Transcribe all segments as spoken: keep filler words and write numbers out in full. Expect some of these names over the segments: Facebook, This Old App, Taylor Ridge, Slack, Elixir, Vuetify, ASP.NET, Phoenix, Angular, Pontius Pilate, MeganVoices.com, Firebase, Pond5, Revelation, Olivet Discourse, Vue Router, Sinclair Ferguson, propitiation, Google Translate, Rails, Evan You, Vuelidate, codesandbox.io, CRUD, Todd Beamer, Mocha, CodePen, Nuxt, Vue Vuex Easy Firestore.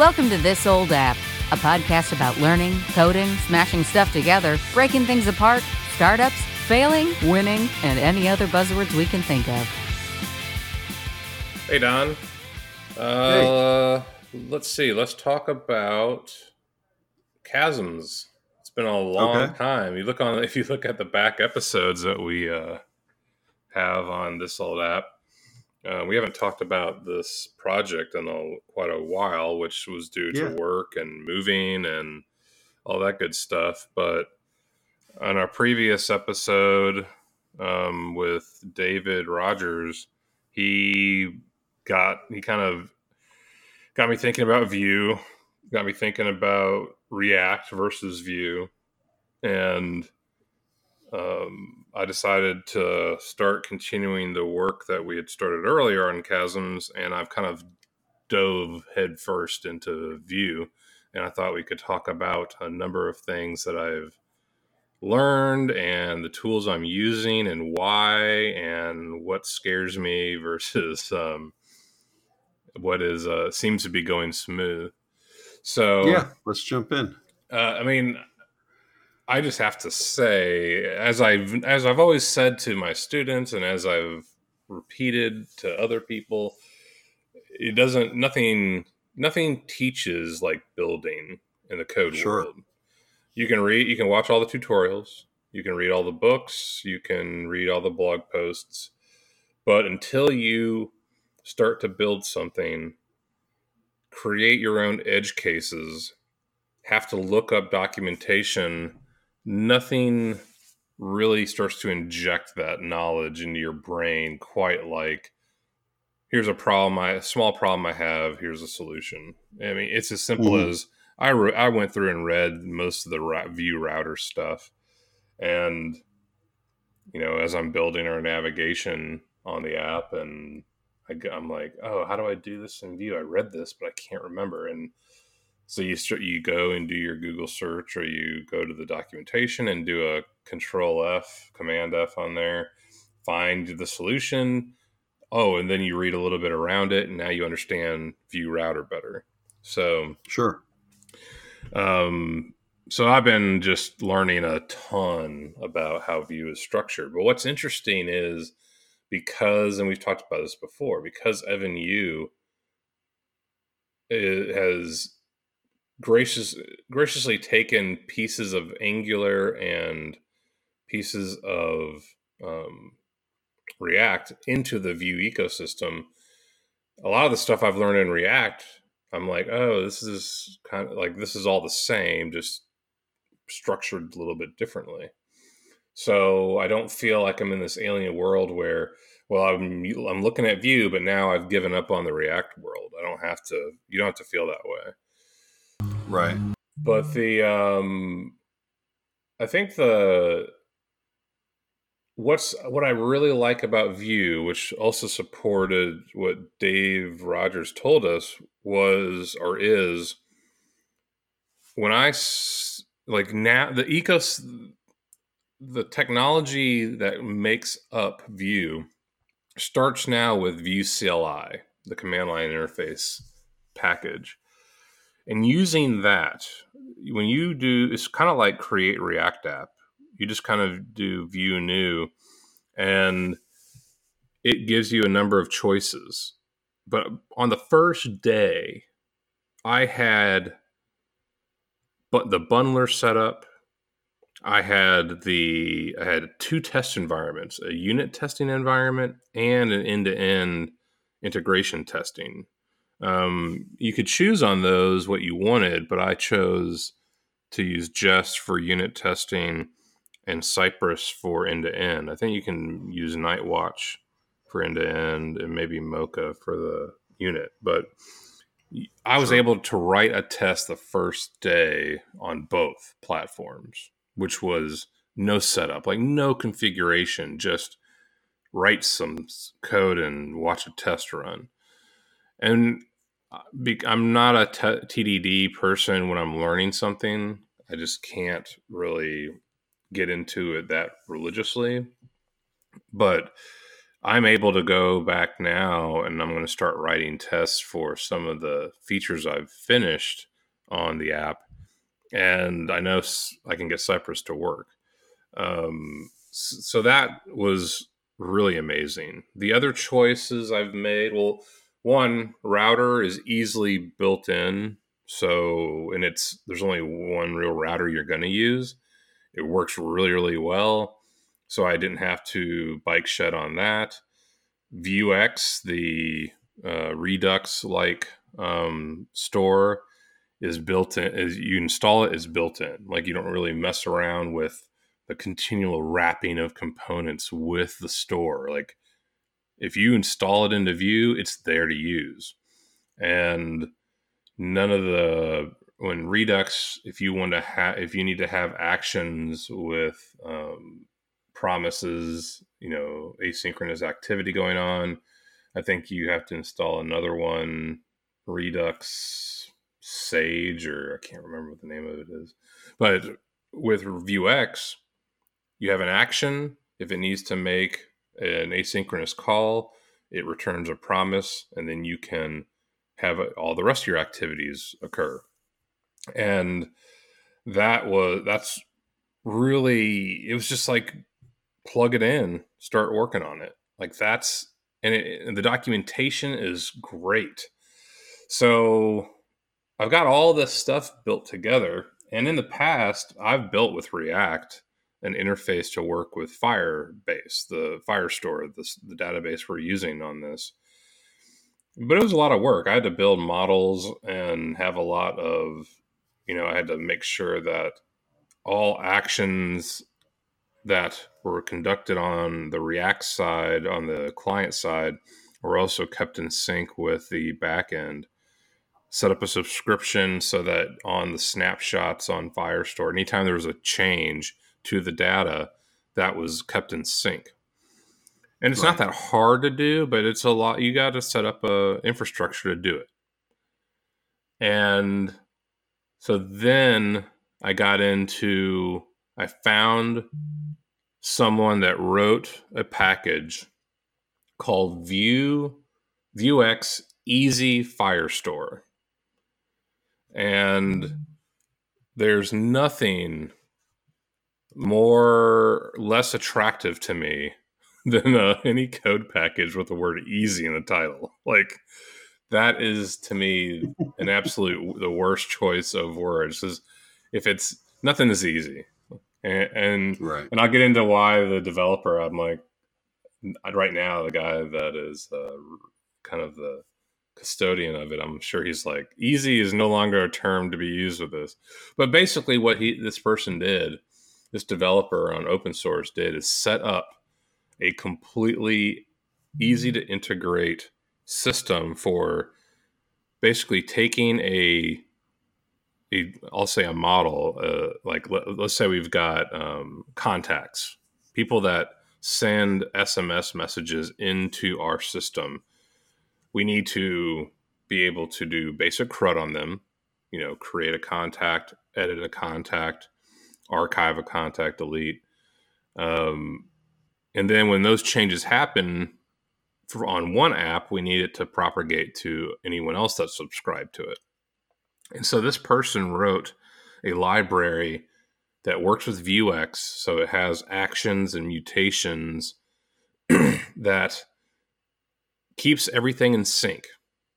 Welcome to This Old App, a podcast about learning, coding, smashing stuff together, breaking things apart, startups, failing, winning, and any other buzzwords we can think of. Hey, Don. Uh, hey. Let's see. Let's talk about chasms. It's been a long okay. time. You look on if you look at the back episodes that we uh, have on This Old App. Uh, we haven't talked about this project in a, quite a while, which was due to yeah. work and moving and all that good stuff. But on our previous episode um, with David Rogers, he got he kind of got me thinking about Vue, got me thinking about React versus Vue, and um, I decided to start continuing the work that we had started earlier on chasms, and I've kind of dove headfirst into Vue. And I thought we could talk about a number of things that I've learned and the tools I'm using and why and what scares me versus um, what is uh, seems to be going smooth. So yeah, let's jump in. Uh, I mean. I just have to say, as I've as I've always said to my students, and as I've repeated to other people, it doesn't nothing nothing teaches like building in the code sure. world. You can read, you can watch all the tutorials, you can read all the books, you can read all the blog posts, but until you start to build something, create your own edge cases, have to look up documentation. Nothing really starts to inject that knowledge into your brain quite like, here's a problem, I, a small problem I have, here's a solution. I mean, it's as simple mm-hmm. as I, re- I went through and read most of the Vue Router stuff. And, you know, as I'm building our navigation on the app, and I, I'm like, oh, how do I do this in Vue? I read this, but I can't remember. And so you st- you go and do your Google search, or you go to the documentation and do a Control F, Command F on there, find the solution. Oh, and then you read a little bit around it, and now you understand Vue Router better. So sure. Um, so I've been just learning a ton about how Vue is structured. But what's interesting is because, and we've talked about this before, because Evan You has Gracious, graciously taken pieces of Angular and pieces of um, React into the Vue ecosystem. A lot of the stuff I've learned in React, I'm like, oh, this is kind of like, this is all the same, just structured a little bit differently. So I don't feel like I'm in this alien world where, well, I'm I'm looking at Vue, but now I've given up on the React world. I don't have to, you don't have to feel that way. Right. But the, um, I think the, what's, what I really like about Vue, which also supported what Dave Rogers told us was, or is when I like now the ecos, the technology that makes up Vue starts now with Vue C L I, the command line interface package. And using that, when you do, it's kind of like create React app. You just kind of do Vue new, and it gives you a number of choices. But on the first day, I had but the bundler set up. I had the I had two test environments: a unit testing environment and an end-to-end integration testing. Um, you could choose on those what you wanted, but I chose to use Jest for unit testing and Cypress for end-to-end. I think you can use Nightwatch for end-to-end and maybe Mocha for the unit. But I was able to write a test the first day on both platforms, which was no setup, like no configuration, just write some code and watch a test run. And I'm not a T D D person when I'm learning something. I just can't really get into it that religiously. But I'm able to go back now and I'm going to start writing tests for some of the features I've finished on the app. And I know I can get Cypress to work. Um, so that was really amazing. The other choices I've made, well, one, router is easily built in. So, and it's, there's only one real router you're going to use. It works really, really well. So I didn't have to bike shed on that. Vuex, the uh, Redux-like um, store, is built in. Is, you install it, it's built in. Like, you don't really mess around with the continual wrapping of components with the store. Like, if you install it into Vue, it's there to use. And none of the when Redux, if you want to have, if you need to have actions with um, promises, you know, asynchronous activity going on, I think you have to install another one, Redux Sage, or I can't remember what the name of it is. But with Vuex, you have an action. If it needs to make an asynchronous call, it returns a promise, and then you can have all the rest of your activities occur. And that was, that's really, it was just like, plug it in, start working on it. Like that's, and, it, and the documentation is great. So I've got all this stuff built together. And in the past, I've built with React an interface to work with Firebase, the Firestore, the, the database we're using on this. But it was a lot of work. I had to build models and have a lot of, you know, I had to make sure that all actions that were conducted on the React side, on the client side, were also kept in sync with the backend. Set up a subscription so that on the snapshots on Firestore, anytime there was a change to the data, that was kept in sync. And it's right. Not that hard to do, but it's a lot. You got to set up a infrastructure to do it. And so then I got into, I found someone that wrote a package called Vue, Vuex Easy Firestore. And there's nothing more, less attractive to me than uh, any code package with the word easy in the title. Like, that is, to me, an absolute, the worst choice of words. Is if it's, nothing is easy. And and, right. and I'll get into why the developer, I'm like, right now, the guy that is uh, kind of the custodian of it, I'm sure he's like, easy is no longer a term to be used with this. But basically what he this person did, this developer on open source did, is set up a completely easy to integrate system for basically taking a A, I'll say a model, uh, like let, let's say we've got um, contacts, people that send S M S messages into our system. We need to be able to do basic C R U D on them, you know, create a contact, edit a contact, archive a contact, delete. Um, and then when those changes happen for, on one app, we need it to propagate to anyone else that's subscribed to it. And so this person wrote a library that works with Vuex. So it has actions and mutations that keeps everything in sync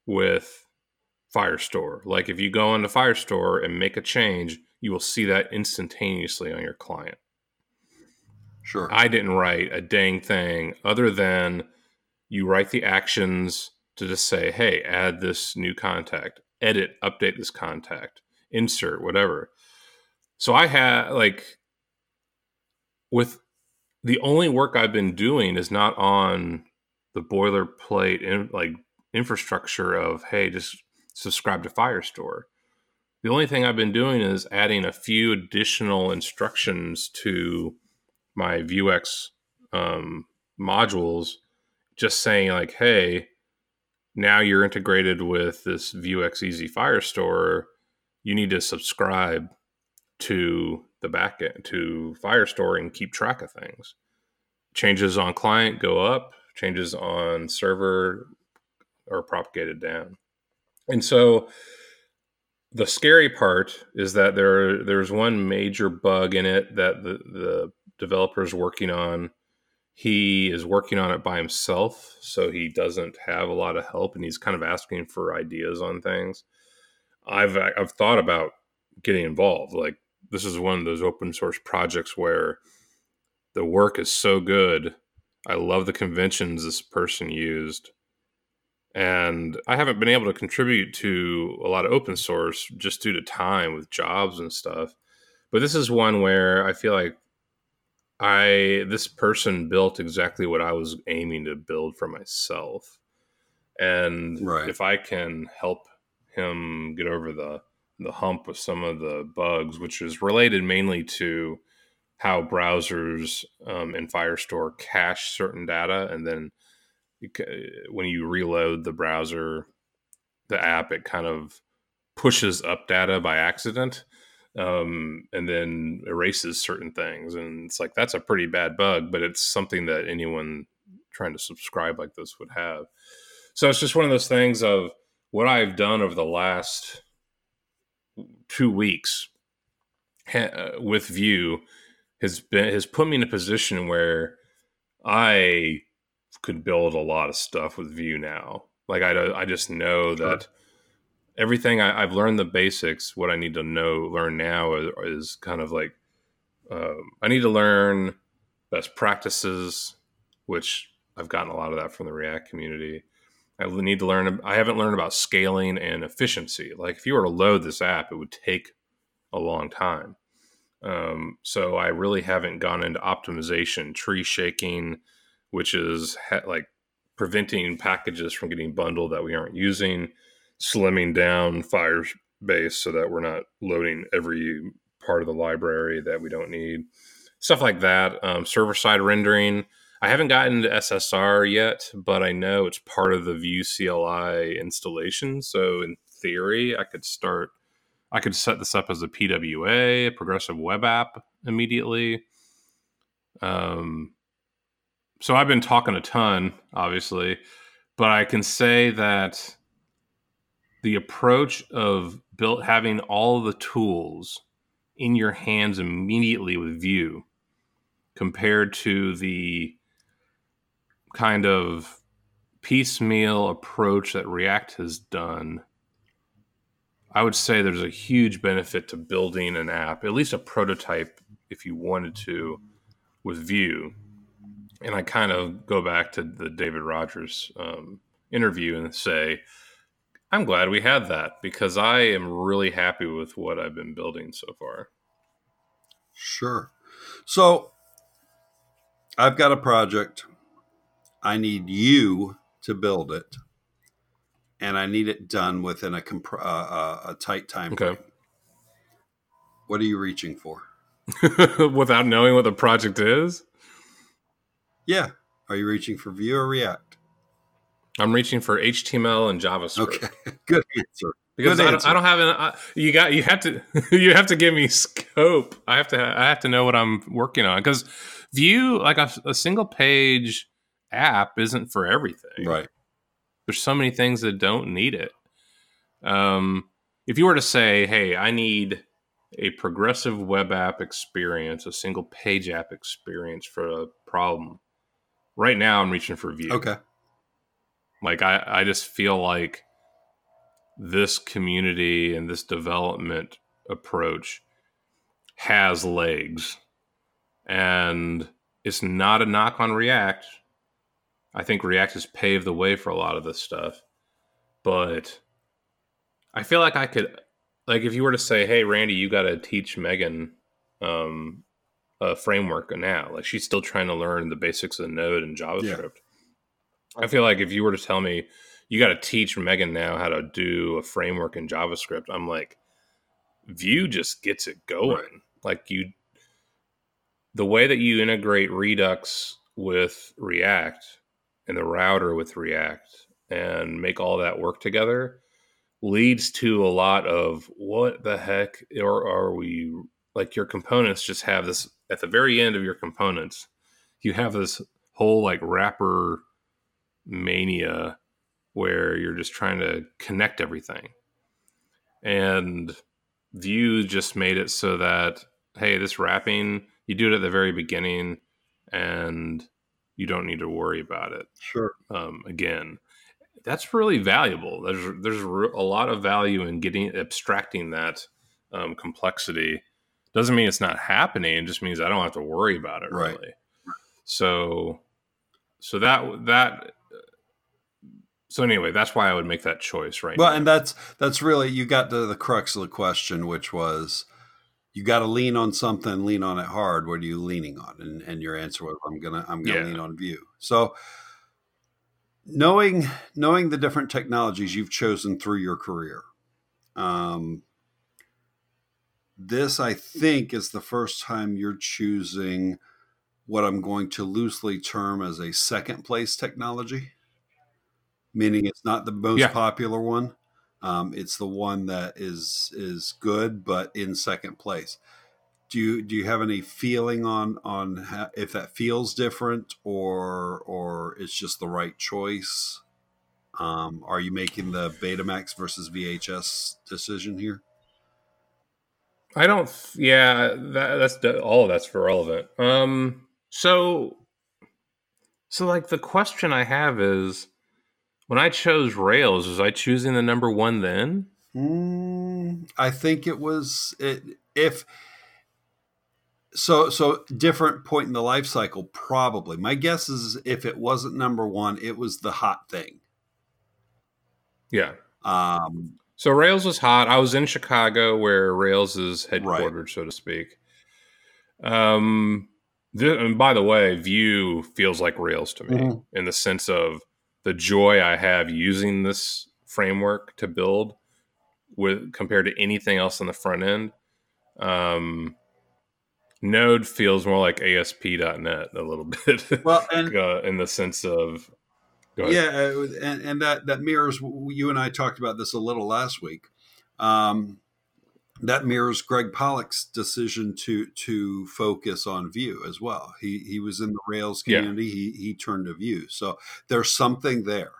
with Firestore. Like if you go into Firestore and make a change, you will see that instantaneously on your client. Sure. I didn't write a dang thing other than you write the actions to just say, hey, add this new contact. Edit, update this contact, insert, whatever. So I had like, with the only work I've been doing is not on the boilerplate in, like infrastructure of, hey, just subscribe to Firestore. The only thing I've been doing is adding a few additional instructions to my Vuex um, modules, just saying like, hey, now you're integrated with this Vuex Easy Firestore. You need to subscribe to the backend to Firestore and keep track of things. Changes on client go up, changes on server are propagated down. And so the scary part is that there there's one major bug in it that the, the developer is working on. He is working on it by himself, so he doesn't have a lot of help, and he's kind of asking for ideas on things. I've I've thought about getting involved. Like, this is one of those open source projects where the work is so good. I love the conventions this person used. And I haven't been able to contribute to a lot of open source just due to time with jobs and stuff. But this is one where I feel like I this person built exactly what I was aiming to build for myself. And right. if I can help him get over the, the hump with some of the bugs, which is related mainly to how browsers um, in Firestore cache certain data, and then when you reload the browser, the app, it kind of pushes up data by accident um, and then erases certain things. And it's like, that's a pretty bad bug, but it's something that anyone trying to subscribe like this would have. So it's just one of those things of what I've done over the last two weeks with Vue has been, has put me in a position where I could build a lot of stuff with Vue now. Like I, I just know sure. that everything I, I've learned the basics. What I need to know, learn now is, is kind of like um, I need to learn best practices, which I've gotten a lot of that from the React community. I need to learn. I haven't learned about scaling and efficiency. Like if you were to load this app, it would take a long time. Um, so I really haven't gone into optimization, tree shaking, which is ha- like preventing packages from getting bundled that we aren't using, slimming down Firebase so that we're not loading every part of the library that we don't need, stuff like that. Um, server-side rendering. I haven't gotten to S S R yet, but I know it's part of the Vue C L I installation. So in theory, I could start, I could set this up as a P W A, a progressive web app immediately. Um, So I've been talking a ton, obviously, but I can say that the approach of built having all the tools in your hands immediately with Vue compared to the kind of piecemeal approach that React has done, I would say there's a huge benefit to building an app, at least a prototype if you wanted to, with Vue. And I kind of go back to the David Rogers um, interview and say, I'm glad we had that because I am really happy with what I've been building so far. Sure. So I've got a project. I need you to build it. And I need it done within a, comp- uh, a tight time frame. Okay. What are you reaching for? Without knowing what the project is? Yeah. Are you reaching for Vue or React? I'm reaching for H T M L and JavaScript. Okay. Good answer. Because Good I, answer. Don't, I don't have an I, you got you have to you have to give me scope. I have to I have to know what I'm working on because Vue, like a, a single page app isn't for everything. Right. There's so many things that don't need it. Um, if you were to say, "Hey, I need a progressive web app experience, a single page app experience for a problem," right now I'm reaching for Vue. Okay. Like I, I just feel like this community and this development approach has legs, and it's not a knock on React. I think React has paved the way for a lot of this stuff, but I feel like I could, like if you were to say, "Hey, Randy, you got to teach Megan, um, a framework now," like she's still trying to learn the basics of Node and JavaScript. Yeah. I feel like if you were to tell me you got to teach Megan now how to do a framework in JavaScript, I'm like, Vue just gets it going. Right. Like you, the way that you integrate Redux with React and the router with React and make all that work together leads to a lot of what the heck or are we like your components just have this at the very end of your components, you have this whole like wrapper mania where you're just trying to connect everything. And Vue just made it so that, hey, this wrapping, you do it at the very beginning and you don't need to worry about it. Sure. Um, again, that's really valuable. There's there's a lot of value in getting abstracting that um, complexity. Doesn't mean it's not happening. It just means I don't have to worry about it, right. really. So, so that that. So anyway, that's why I would make that choice right well, now. Well, and that's that's really, you got to the crux of the question, which was, you got to lean on something, lean on it hard. What are you leaning on? And and your answer was, I'm gonna I'm gonna yeah. lean on Vue. So knowing knowing the different technologies you've chosen through your career, um, this I think is the first time you're choosing what I'm going to loosely term as a second place technology. Meaning it's not the most yeah. popular one. Um, it's the one that is is good, but in second place. Do you do you have any feeling on on how, if that feels different or or it's just the right choice? Um, are you making the Betamax versus V H S decision here? I don't. Yeah, that, that's all. Of that's irrelevant. Um, so, so like the question I have is, when I chose Rails, was I choosing the number one then? Mm, I think it was it, if so. So different point in the life cycle, probably. My guess is if it wasn't number one, it was the hot thing. Yeah. Um, so Rails was hot. I was in Chicago, where Rails is headquartered, right. so to speak. Um, th- and by the way, Vue feels like Rails to me mm. in the sense of the joy I have using this framework to build with compared to anything else on the front end. Um, Node feels more like A S P dot net a little bit. Well, and, uh, in the sense of, go ahead. yeah, and, and that, that mirrors, you and I talked about this a little last week. Um, that mirrors Greg Pollock's decision to to focus on Vue as well. He he was in the Rails community. Yeah. He he turned to Vue. So there's something there.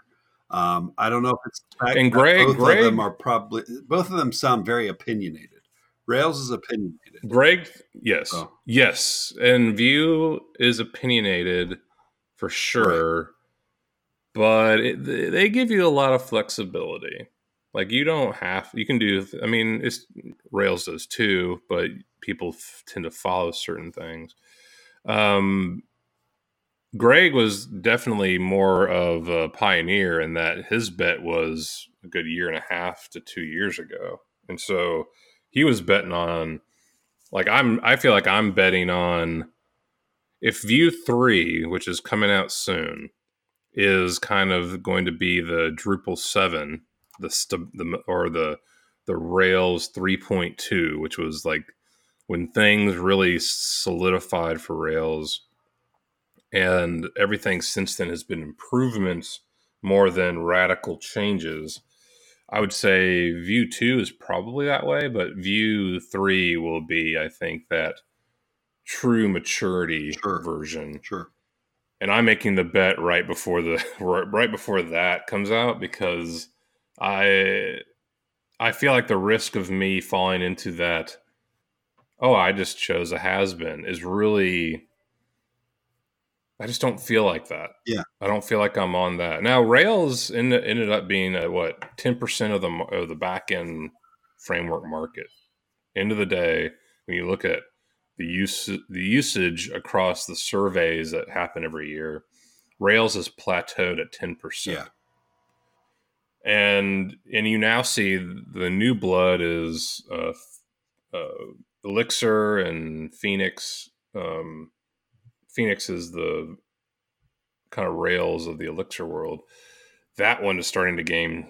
Um, I don't know if it's the fact and Greg, both Greg, of them are probably both of them sound very opinionated. Rails is opinionated. Greg, yes, so. yes, and Vue is opinionated for sure. Right. But it, they give you a lot of flexibility. Like you don't have, you can do, I mean, it's Rails does too, but people f- tend to follow certain things. Um, Greg was definitely more of a pioneer in that his bet was a good year and a half to two years ago. And so he was betting on, like I'm, I feel like I'm betting on if Vue three, which is coming out soon, is kind of going to be the Drupal seven, the st- the or the the Rails three point two, which was like when things really solidified for Rails, and everything since then has been improvements more than radical changes. I would say Vue two is probably that way, but Vue three will be, I think, that true maturity sure. version. Sure. And I'm making the bet right before the right before that comes out because I I feel like the risk of me falling into that, oh, I just chose a has-been is really, I just don't feel like that. Yeah. I don't feel like I'm on that. Now, Rails end, ended up being at what, ten percent of the, of the back-end framework market. End of the day, when you look at the use, the usage across the surveys that happen every year, Rails has plateaued at ten percent. Yeah. And and you now see the new blood is uh, uh, Elixir and Phoenix. Um, Phoenix is the kind of Rails of the Elixir world. That one is starting to gain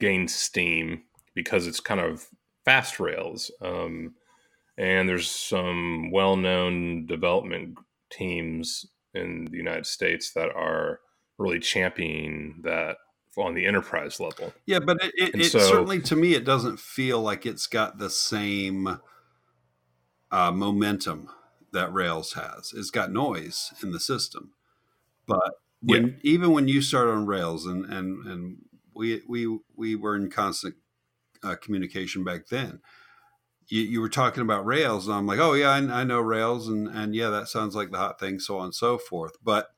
gain steam because it's kind of fast Rails. Um, and there's some well-known development teams in the United States that are really championing that on the enterprise level. Yeah, but it, it, it so, certainly, to me, it doesn't feel like it's got the same uh, momentum that Rails has. It's got noise in the system, but when yeah. even when you started on Rails, and and and we we we were in constant uh, communication back then. You, you were talking about Rails, and I'm like, oh yeah, I, I know Rails, and and yeah, that sounds like the hot thing, so on and so forth. But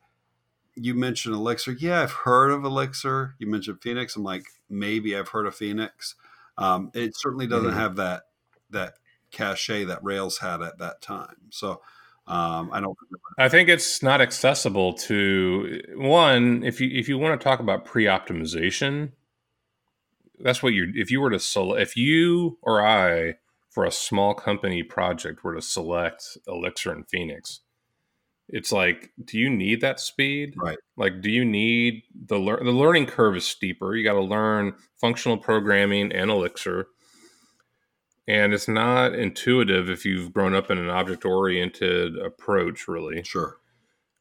you mentioned Elixir. Yeah, I've heard of Elixir. You mentioned Phoenix. I'm like, maybe I've heard of Phoenix. Um, it certainly doesn't mm-hmm. have that that cachet that Rails had at that time. So um, I don't. I think it's not accessible to one. If you if you want to talk about pre-optimization, that's what you. If you were to sol- if you or I for a small company project were to select Elixir and Phoenix, it's like, do you need that speed? Right. Like, do you need the lear- the learning curve is steeper. You got to learn functional programming and Elixir. And it's not intuitive if you've grown up in an object-oriented approach, really. Sure.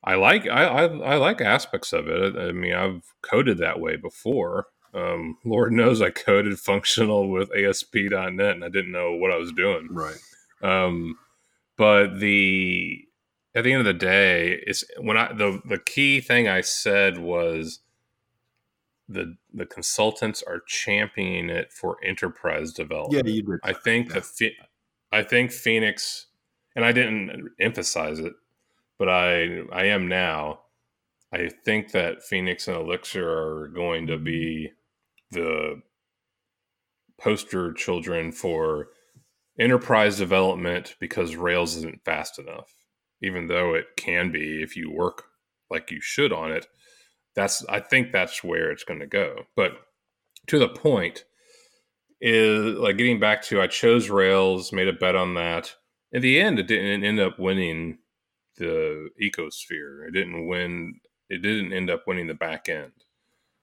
I like I I, I like aspects of it. I, I mean, I've coded that way before. Um, Lord knows I coded functional with A S P dot net, and I didn't know what I was doing. Right. Um, but the... At the end of the day, it's when I the, the key thing I said was the the consultants are championing it for enterprise development. Yeah, you did. I think yeah. the I think Phoenix, and I didn't emphasize it, but I I am now. I think that Phoenix and Elixir are going to be the poster children for enterprise development because Rails isn't fast enough. Even though it can be if you work like you should on it, that's I think that's where it's going to go. But to the point is like getting back to I chose Rails, made a bet on that. In the end, it didn't end up winning the ecosphere. It didn't win. It didn't end up winning the back end.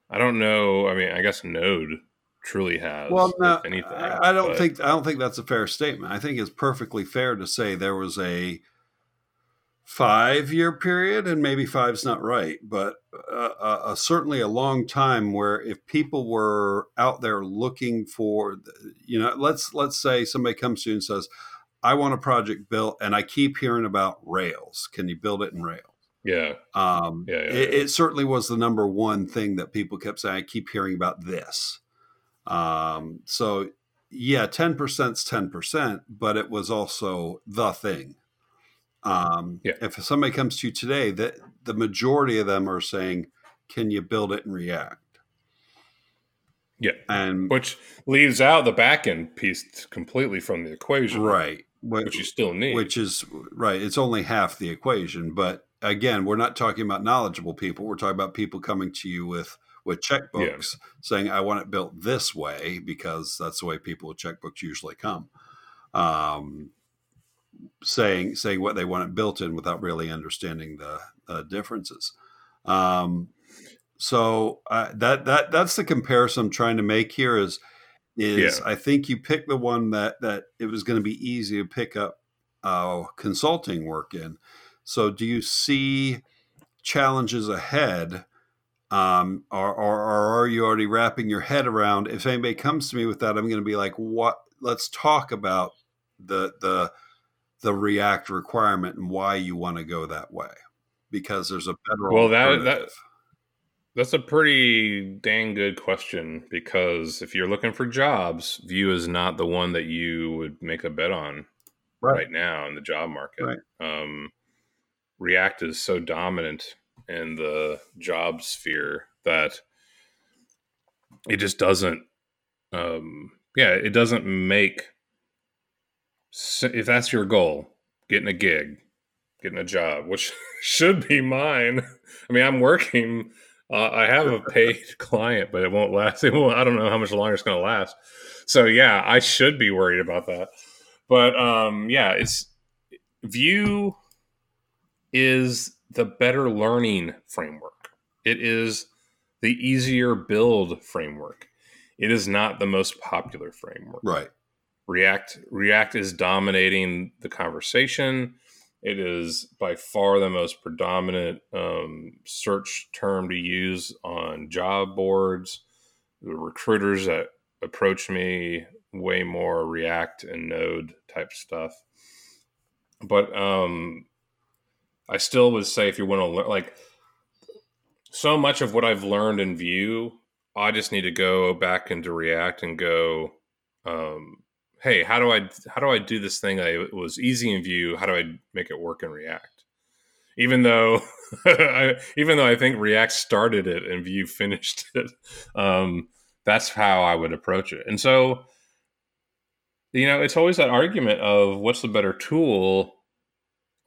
I don't know. I mean, I guess Node truly has. Well, no, anything, I don't but. think I don't think that's a fair statement. I think it's perfectly fair to say there was a five-year period, and maybe five's not right, but uh, uh, certainly a long time where if people were out there looking for, you know, let's let's say somebody comes to you and says, I want a project built, and I keep hearing about Rails. Can you build it in Rails? Yeah. Um, yeah, yeah, it, yeah. It certainly was the number one thing that people kept saying, I keep hearing about this. Um, so, yeah, ten percent's ten percent, but it was also the thing. Um, yeah. If somebody comes to you today, that the majority of them are saying, can you build it in React? Yeah. And which leaves out the backend piece completely from the equation. Right. Which, which you still need. Which is right. It's only half the equation. But again, we're not talking about knowledgeable people. We're talking about people coming to you with, with checkbooks yeah. saying, I want it built this way, because that's the way people with checkbooks usually come. Um, saying saying what they want it built in without really understanding the uh, differences. Um, so uh, that that that's the comparison I'm trying to make here is, is yeah. I think you picked the one that, that it was going to be easy to pick up uh, consulting work in. So do you see challenges ahead, um, or, or, or are you already wrapping your head around? If anybody comes to me with that, I'm going to be like, what? Let's talk about the the the React requirement and why you want to go that way, because there's a better well that, that that's a pretty dang good question, because if you're looking for jobs, Vue is not the one that you would make a bet on right, right now in the job market. Right. Um, React is so dominant in the job sphere that it just doesn't, um, yeah, it doesn't make. So if that's your goal, getting a gig, getting a job, which should be mine. I mean, I'm working. Uh, I have a paid client, but it won't last. It won't, I don't know how much longer it's going to last. So, yeah, I should be worried about that. But, um, yeah, it's Vue is the better learning framework. It is the easier build framework. It is not the most popular framework. Right. React React is dominating the conversation. It is by far the most predominant um, search term to use on job boards. The recruiters that approach me way more React and Node type stuff. But um, I still would say if you want to learn, like so much of what I've learned in Vue, I just need to go back into React and go, um, hey, how do I how do I do this thing that was easy in Vue? How do I make it work in React? Even though, I, even though I think React started it and Vue finished it, um, that's how I would approach it. And so, you know, it's always that argument of what's the better tool.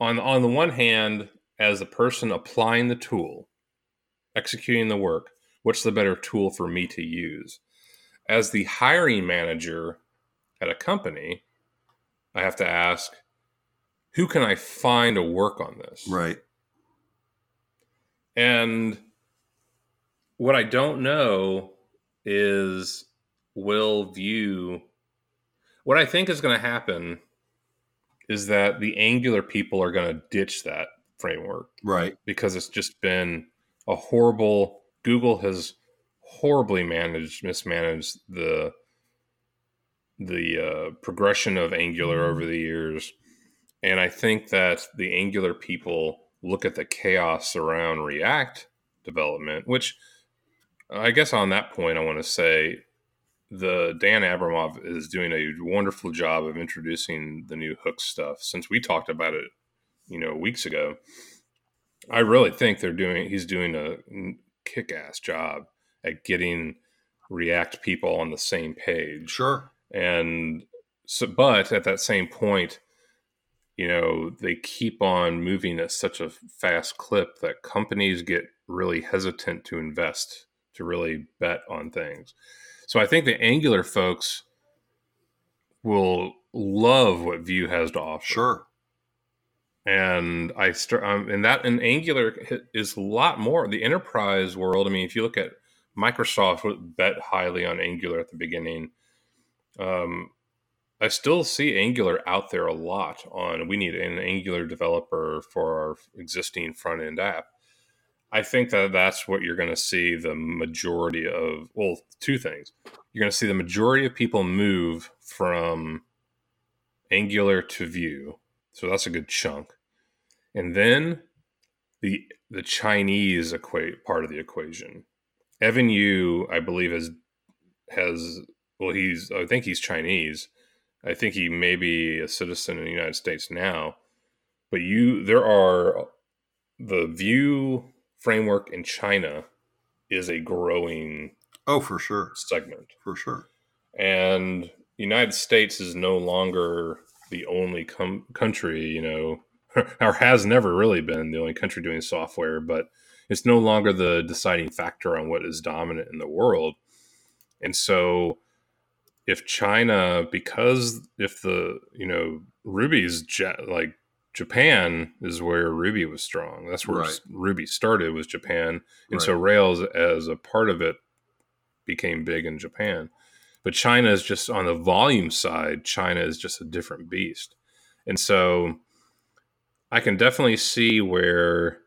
On on the one hand, as a person applying the tool, executing the work, what's the better tool for me to use? As the hiring manager at a company, I have to ask, who can I find to work on this? Right. And what I don't know is, will Vue, what I think is going to happen is that the Angular people are going to ditch that framework. Right. Because it's just been a horrible, Google has horribly managed, mismanaged the the uh, progression of Angular over the years. And I think that the Angular people look at the chaos around React development, which I guess on that point, I want to say the Dan Abramov is doing a wonderful job of introducing the new hook stuff. Since we talked about it, you know, weeks ago, I really think they're doing, he's doing a kick-ass job at getting React people on the same page. Sure. And so, but at that same point, you know, they keep on moving at such a fast clip that companies get really hesitant to invest, to really bet on things. So I think the Angular folks will love what Vue has to offer. Sure. And I start, um, and that in Angular is a lot more the enterprise world. I mean, if you look at Microsoft, bet highly on Angular at the beginning. Um, I still see Angular out there a lot on, we need an Angular developer for our existing front end app. I think that that's what you're going to see the majority of, well, two things. You're going to see the majority of people move from Angular to Vue. So that's a good chunk. And then the the Chinese equate part of the equation. Evan You, I believe, has has well he's I think he's Chinese. I think he may be a citizen in the United States now. But you there are the Vue framework in China is a growing oh for sure segment. For sure. And the United States is no longer the only com- country, you know, or has never really been the only country doing software, but it's no longer the deciding factor on what is dominant in the world. And so if China, because if the, you know, Ruby's ja- like Japan is where Ruby was strong. That's where right. Ruby started was Japan. And right. so Rails as a part of it became big in Japan. But China is just on the volume side. China is just a different beast. And so I can definitely see where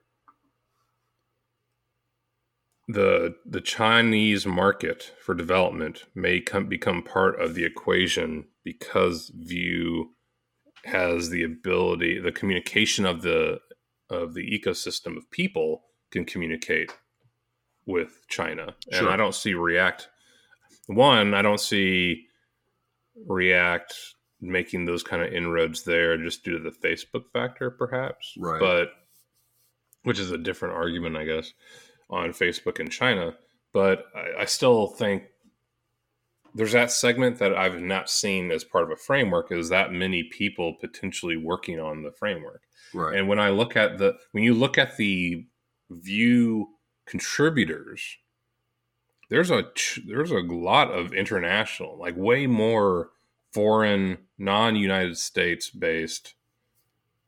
the the Chinese market for development may come, become part of the equation because Vue has the ability, the communication of the of the ecosystem of people can communicate with China. Sure. And I don't see React. One, I don't see React making those kind of inroads there just due to the Facebook factor, perhaps. Right. But which is a different argument, I guess, on Facebook in China. But I, I still think there's that segment that I've not seen as part of a framework is that many people potentially working on the framework. Right. And when I look at the when you look at the Vue contributors. There's a there's a lot of international, like way more foreign, non-United States-based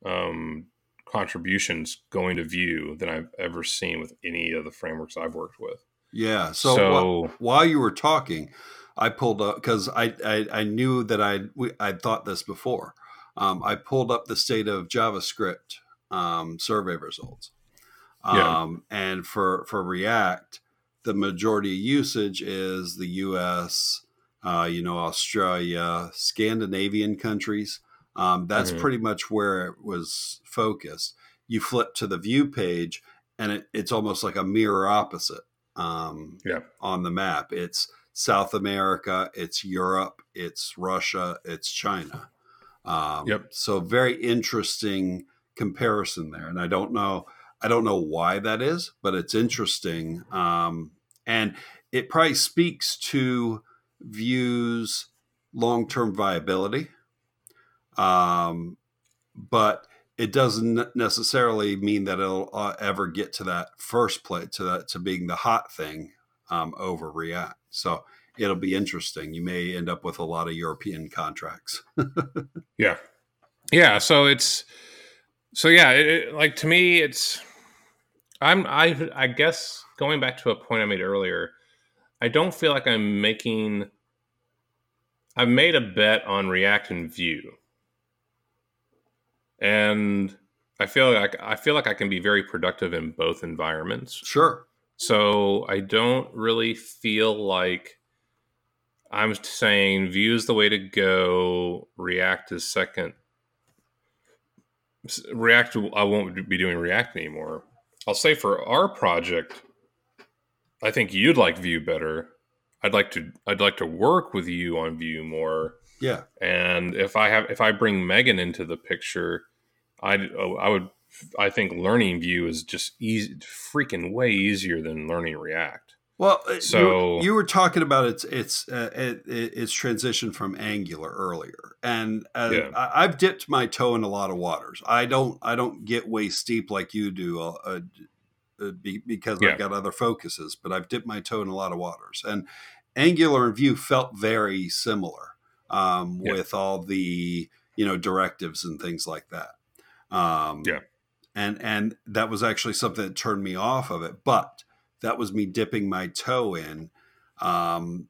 um, contributions going to Vue than I've ever seen with any of the frameworks I've worked with. Yeah. So, so wh- while you were talking, I pulled up because I, I I knew that I I'd thought this before. Um, I pulled up the state of JavaScript um, survey results, um, yeah. and for for React. The majority of usage is the U S, uh, you know, Australia, Scandinavian countries. Um, that's mm-hmm. pretty much where it was focused. You flip to the Vue page and it, it's almost like a mirror opposite um, yeah. on the map. It's South America, it's Europe, it's Russia, it's China. Um, yep. So very interesting comparison there. And I don't know, I don't know why that is, but it's interesting. Um, and it probably speaks to Vue's long-term viability. Um, but it doesn't necessarily mean that it'll uh, ever get to that first place, to that, to being the hot thing um, over React. So it'll be interesting. You may end up with a lot of European contracts. yeah. Yeah. So it's, so yeah, it, it, like to me, it's, I'm, I, I guess going back to a point I made earlier, I don't feel like I'm making, I've made a bet on React and Vue. And I feel like I feel like I can be very productive in both environments. Sure. So I don't really feel like I'm saying Vue is the way to go. React is second. React, I won't be doing React anymore. I'll say for our project, I think you'd like Vue better. I'd like to. I'd like to work with you on Vue more. Yeah, and if I have, if I bring Megan into the picture, I I would I think learning Vue is just easy, freaking way easier than learning React. Well, so you, you were talking about it's it's uh, it, it's transition from Angular earlier, and uh, yeah. I, I've dipped my toe in a lot of waters. I don't I don't get waist deep like you do, uh, uh, because yeah. I've got other focuses. But I've dipped my toe in a lot of waters, and Angular and Vue felt very similar. Um, yeah. With all the, you know, directives and things like that. Um, yeah. And, and that was actually something that turned me off of it, but that was me dipping my toe in. Um,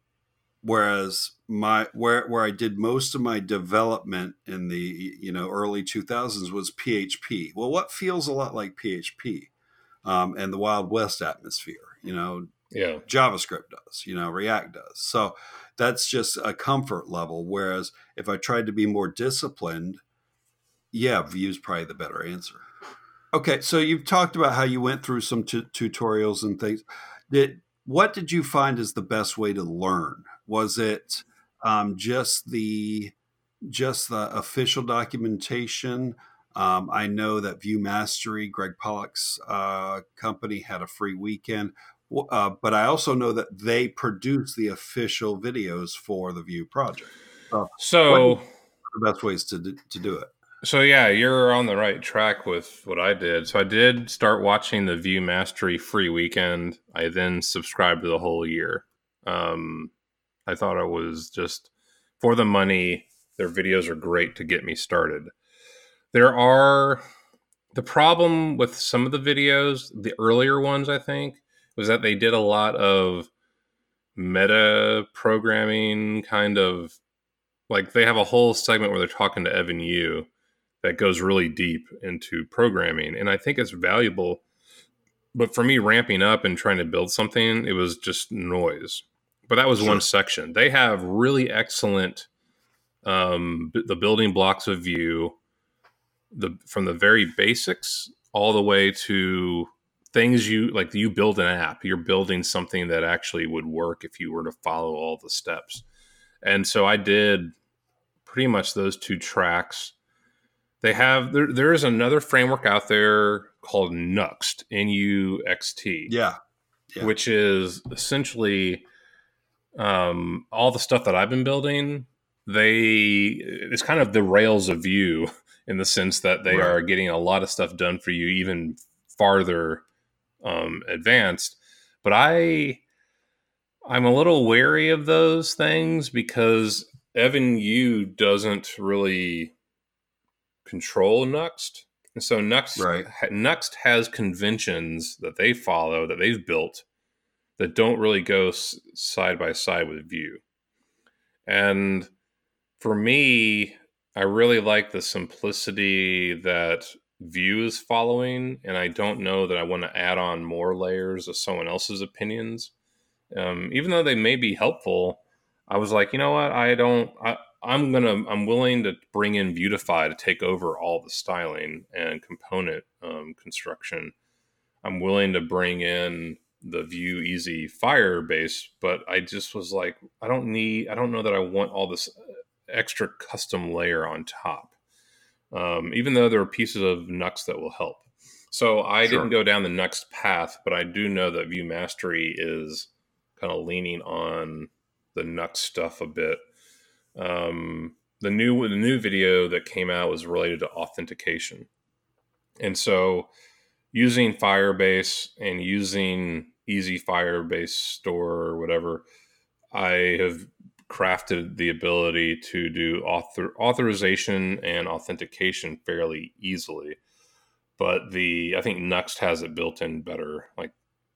whereas my, where, where I did most of my development in the, you know, early two thousands was P H P. Well, what feels a lot like P H P, um, and the Wild West atmosphere, you know, yeah, JavaScript does, you know, React does. So that's just a comfort level. Whereas if I tried to be more disciplined, yeah, Vue's probably the better answer. Okay, so you've talked about how you went through some t- tutorials and things. Did what did you find is the best way to learn? Was it um, just the just the official documentation? Um, I know that Vue Mastery, Greg Pollock's uh, company, had a free weekend. Uh, but I also know that they produce the official videos for the Vue project. Uh, so what are the best ways to do, to do it? So yeah, you're on the right track with what I did. So I did start watching the Vue Mastery free weekend. I then subscribed to the whole year. Um, I thought it was just for the money. Their videos are great to get me started. There are the problem with some of the videos, the earlier ones, I think, was that they did a lot of meta programming, kind of like they have a whole segment where they're talking to Evan You that goes really deep into programming. And I think it's valuable, but for me ramping up and trying to build something, it was just noise, but that was sure. one section. They have really excellent, um, the building blocks of Vue, the, from the very basics all the way to things you like, you build an app, you're building something that actually would work if you were to follow all the steps. And so I did pretty much those two tracks. They have, there, there is another framework out there called Nuxt, N U X T. Yeah. yeah. Which is essentially um, all the stuff that I've been building. They, it's kind of the Rails of Vue in the sense that they right. are getting a lot of stuff done for you, even farther Um, advanced, but I, I'm a little wary of those things because Evan You doesn't really control Nuxt, and so Nuxt right. Nuxt has conventions that they follow that they've built that don't really go side by side with Vue. And for me, I really like the simplicity that Vue is following, and I don't know that I want to add on more layers of someone else's opinions. Um, even though they may be helpful, I was like, you know what? I don't. I, I'm gonna. I'm willing to bring in Vuetify to take over all the styling and component um, construction. I'm willing to bring in the Vue Easy Firebase, but I just was like, I don't need, I don't know that I want all this extra custom layer on top. Um, even though there are pieces of Nuxt that will help. So I sure. didn't go down the Nuxt path, but I do know that Vue Mastery is kind of leaning on the Nuxt stuff a bit. Um, the new the new video that came out was related to authentication. And so using Firebase and using Easy Firebase Store or whatever, I have crafted the ability to do author, authorization and authentication fairly easily. But the I think Nuxt has it built in better. Like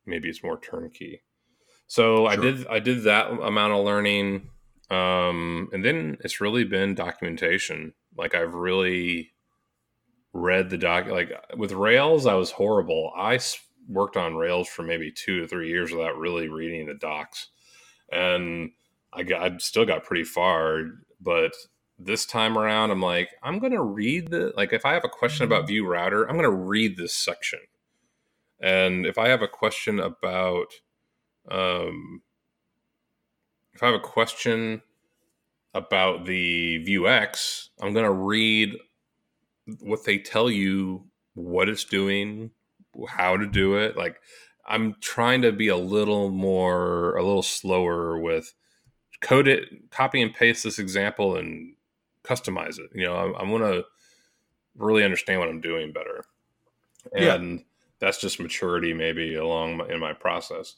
maybe it's more turnkey. So sure. I did I did that amount of learning. Um, and then it's really been documentation. Like I've really read the doc. Like with Rails, I was horrible. I worked on Rails for maybe two to three years without really reading the docs. And I got, I still got pretty far, but this time around, I'm like, I'm going to read the, like, if I have a question about Vue Router, I'm going to read this section. And if I have a question about, um, if I have a question about the Vuex, I'm going to read what they tell you, what it's doing, how to do it. Like I'm trying to be a little more, a little slower with code it, copy and paste this example and customize it. You know, I, I want to really understand what I'm doing better. And yeah. that's just maturity maybe along my, in my process.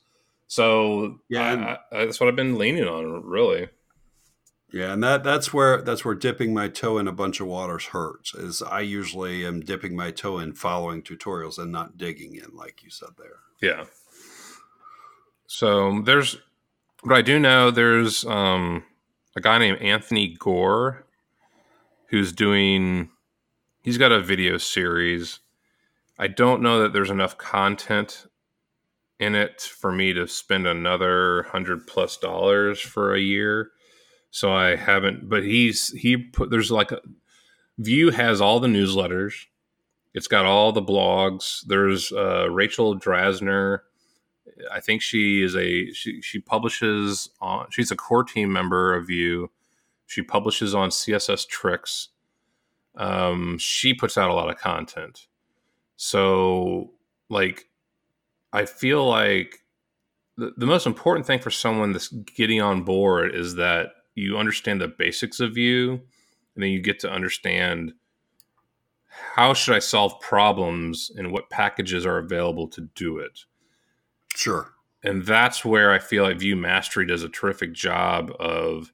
So yeah, I, I, that's what I've been leaning on, really. Yeah, and that that's where that's where dipping my toe in a bunch of waters hurts. Is I usually am dipping my toe in following tutorials and not digging in, like you said there. Yeah. So there's, but I do know there's um, a guy named Anthony Gore, who's doing. He's got a video series. I don't know that there's enough content in it for me to spend another hundred plus dollars for a year. So I haven't, but he's, he put, there's like a Vue has all the newsletters. It's got all the blogs. There's uh Rachel Drasner. I think she is a, she, she publishes on, she's a core team member of Vue. She publishes on C S S Tricks. Um, she puts out a lot of content. So like, I feel like the, the most important thing for someone that's getting on board is that you understand the basics of Vue, and then you get to understand how should I solve problems and what packages are available to do it. Sure. And that's where I feel like Vue Mastery does a terrific job of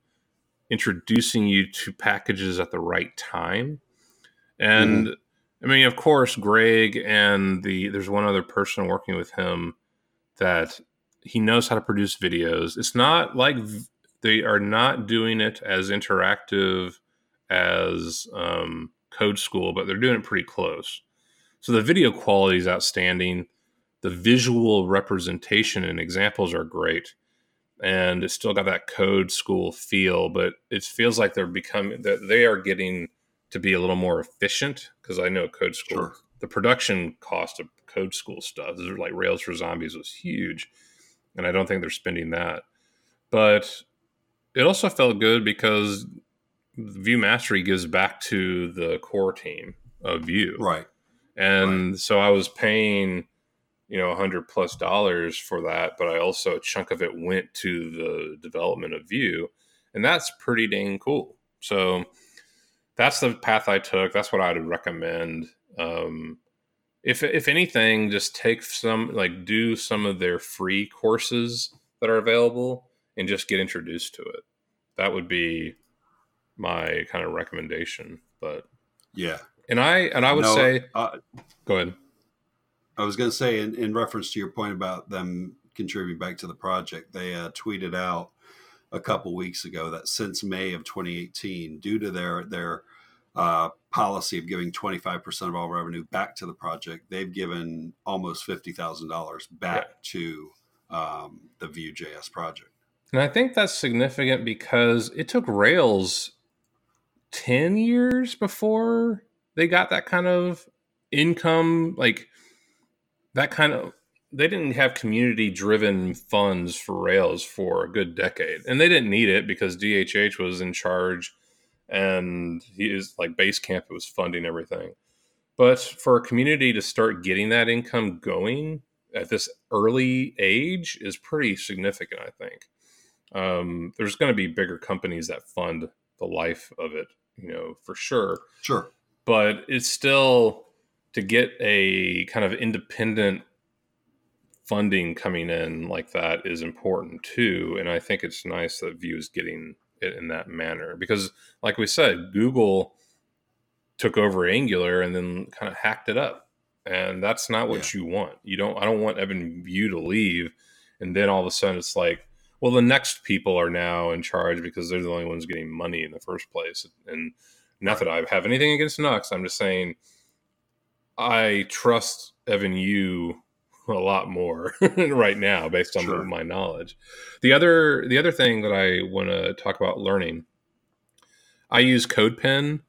introducing you to packages at the right time. And mm-hmm. I mean, of course, Greg and the there's one other person working with him that he knows how to produce videos. It's not like they are not doing it as interactive as um, Code School, but they're doing it pretty close. So the video quality is outstanding. The visual representation and examples are great. And it's still got that Code School feel, but it feels like they're becoming that they are getting to be a little more efficient, because I know Code School, sure. the production cost of Code School stuff, this is like Rails for Zombies was huge, and I don't think they're spending that. But it also felt good because Vue Mastery gives back to the core team of Vue. Right. And right. so I was paying, you know, a hundred plus dollars for that, but I also, a chunk of it went to the development of Vue, and that's pretty dang cool. So that's the path I took. That's what I would recommend. Um, if if anything, just take some, like do some of their free courses that are available and just get introduced to it. That would be my kind of recommendation. But yeah. And I and I would no, say, uh, go ahead. I was going to say, in, in reference to your point about them contributing back to the project, they uh, tweeted out a couple weeks ago that since May of twenty eighteen, due to their their uh, policy of giving twenty-five percent of all revenue back to the project, they've given almost fifty thousand dollars back yeah. to um, the Vue.js project. And I think that's significant because it took Rails ten years before they got that kind of income. Like that kind of, they didn't have community-driven funds for Rails for a good decade. And they didn't need it because D H H was in charge and he is like Basecamp was funding everything. But for a community to start getting that income going at this early age is pretty significant, I think. Um, there's going to be bigger companies that fund the life of it, you know, for sure. Sure. But it's still to get a kind of independent funding coming in like that is important too. And I think it's nice that Vue is getting it in that manner because, like we said, Google took over Angular and then kind of hacked it up. And that's not what yeah. you want. You don't, I don't want Evan You to leave. And then all of a sudden it's like, well, the next people are now in charge because they're the only ones getting money in the first place. And not that I have anything against Nuxt. I'm just saying I trust Evan You a lot more right now based on sure. my knowledge. The other, the other thing that I want to talk about learning, I use CodePen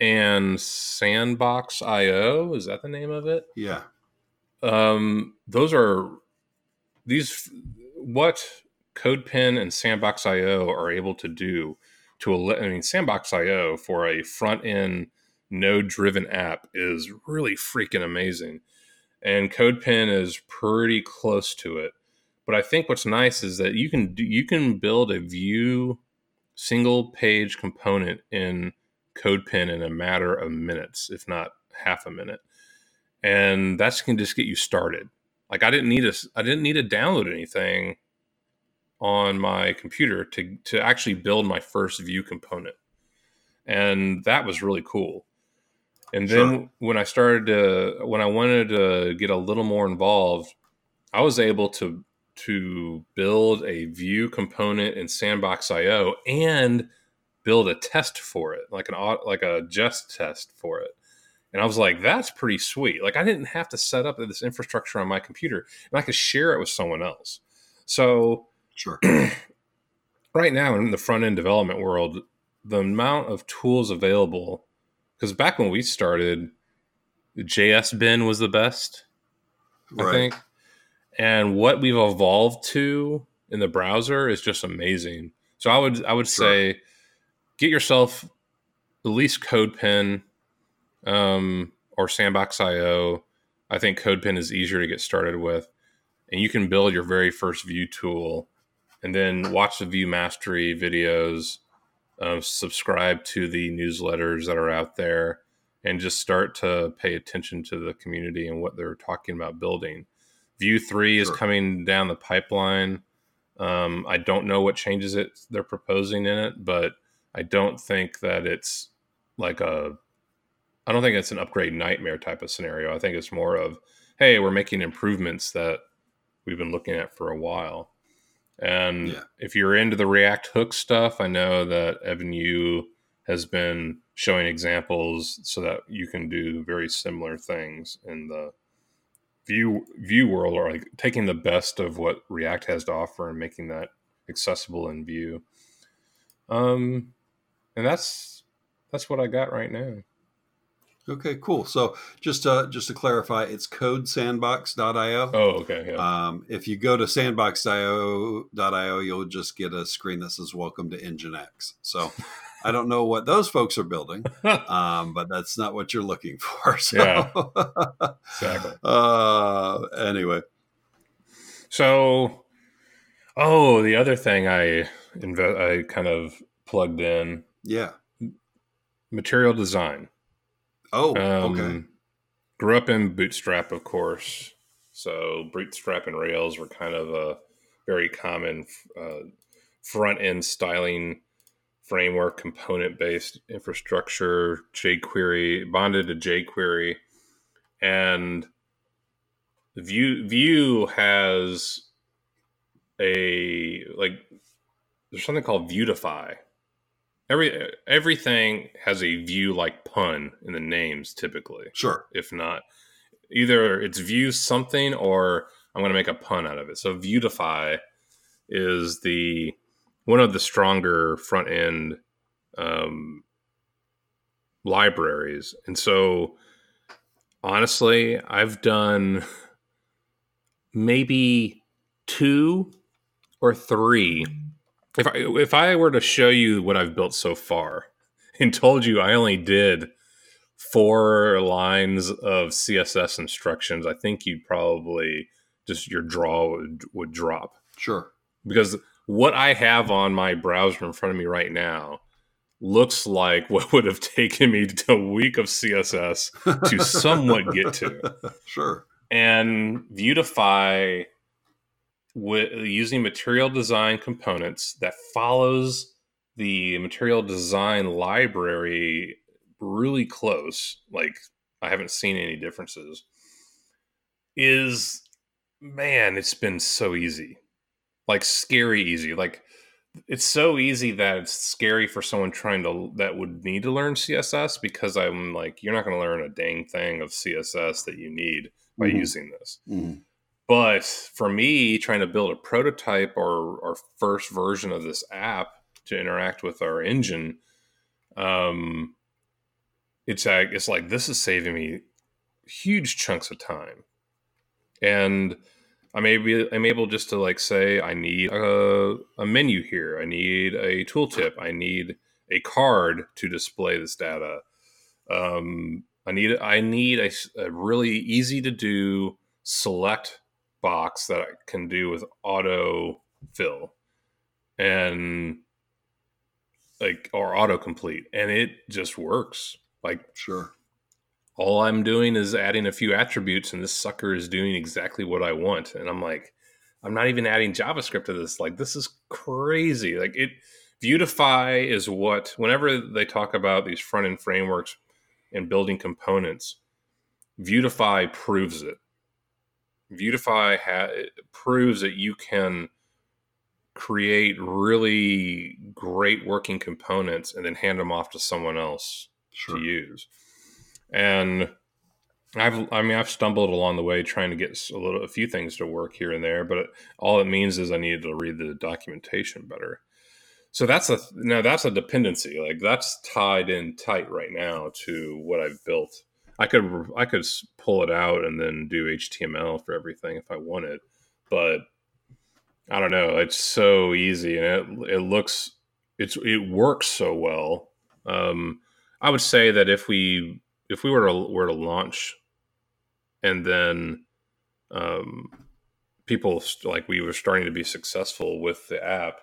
and sandbox dot i o. Is that the name of it? Yeah. Um, those are these, what CodePen and sandbox dot i o are able to do to, a, I mean, sandbox dot i o for a front end node driven app is really freaking amazing. And CodePen is pretty close to it. But I think what's nice is that you can do, you can build a Vue single page component in CodePen in a matter of minutes, if not half a minute. And that's can just get you started. Like I didn't need a, I didn't need to download anything on my computer to, to actually build my first Vue component. And that was really cool. And then sure. when I started to, when I wanted to get a little more involved, I was able to to build a Vue component in sandbox dot i o and build a test for it, like an like a Jest test for it. And I was like, that's pretty sweet. Like I didn't have to set up this infrastructure on my computer, and I could share it with someone else. So sure. right now in the front end development world, the amount of tools available. Because back when we started, JSBin was the best, right. I think. And what we've evolved to in the browser is just amazing. So I would I would sure. say get yourself at least CodePen um, or sandbox dot i o. I think CodePen is easier to get started with. And you can build your very first Vue tool and then watch the Vue Mastery videos. Uh, subscribe to the newsletters that are out there and just start to pay attention to the community and what they're talking about building. Vue three sure. is coming down the pipeline. Um, I don't know what changes it they're proposing in it, but I don't think that it's like a, I don't think it's an upgrade nightmare type of scenario. I think it's more of, hey, we're making improvements that we've been looking at for a while. And yeah. if you're into the React hook stuff, I know that Evan You has been showing examples so that you can do very similar things in the Vue Vue world, or like taking the best of what React has to offer and making that accessible in Vue. Um, and that's that's what I got right now. Okay, cool. So just to, just to clarify, it's code sandbox dot i o. Oh, okay. Yeah. Um, if you go to sandbox dot i o, you'll just get a screen that says, welcome to Engine X. So I don't know what those folks are building, um, but that's not what you're looking for. So. Yeah, exactly. uh, anyway. So, oh, the other thing I inve- I kind of plugged in. Yeah. Material design. Oh, okay. Um, grew up in Bootstrap, of course. So Bootstrap and Rails were kind of a very common uh, front-end styling framework, component-based infrastructure, jQuery, bonded to jQuery. And Vue, Vue has a, like, there's something called Vuetify. Every everything has a Vue like pun in the names typically. Sure. If not, either it's Vue something or I'm going to make a pun out of it. So Vuetify is the one of the stronger front end um, libraries, and so honestly, I've done maybe two or three. If I, if I were to show you what I've built so far and told you I only did four lines of C S S instructions, I think you'd probably just your draw would, would drop. Sure. Because what I have on my browser in front of me right now looks like what would have taken me a week of C S S to somewhat get to. Sure. And Vuetify, with using material design components that follows the material design library really close, like I haven't seen any differences, is, man, it's been so easy. Like scary easy. Like it's so easy that it's scary for someone trying to, that would need to learn C S S, because I'm like, you're not going to learn a dang thing of C S S that you need by mm-hmm. using this. Mm-hmm. But for me, trying to build a prototype or our first version of this app to interact with our engine, um, it's like, it's like this is saving me huge chunks of time. And I'm able, I'm able just to like say, I need a, a menu here. I need a tooltip. I need a card to display this data. Um, I need I need a, a really easy to do select box that I can do with auto fill and like or auto complete, and it just works. Like sure. All I'm doing is adding a few attributes, and this sucker is doing exactly what I want. And I'm like, I'm not even adding JavaScript to this. Like, this is crazy. Like, it, Vuetify is what, whenever they talk about these front-end frameworks and building components, Vuetify proves it. Vuetify ha- it proves that you can create really great working components and then hand them off to someone else sure. to use. And I've, I mean, I've stumbled along the way trying to get a little, a few things to work here and there, but all it means is I needed to read the documentation better. So that's a, now that's a dependency. Like that's tied in tight right now to what I've built. I could, I could pull it out and then do H T M L for everything if I wanted, but I don't know. It's so easy and it, it looks, it's, it works so well. Um, I would say that if we, If we were to were to launch, and then um, people st- like we were starting to be successful with the app,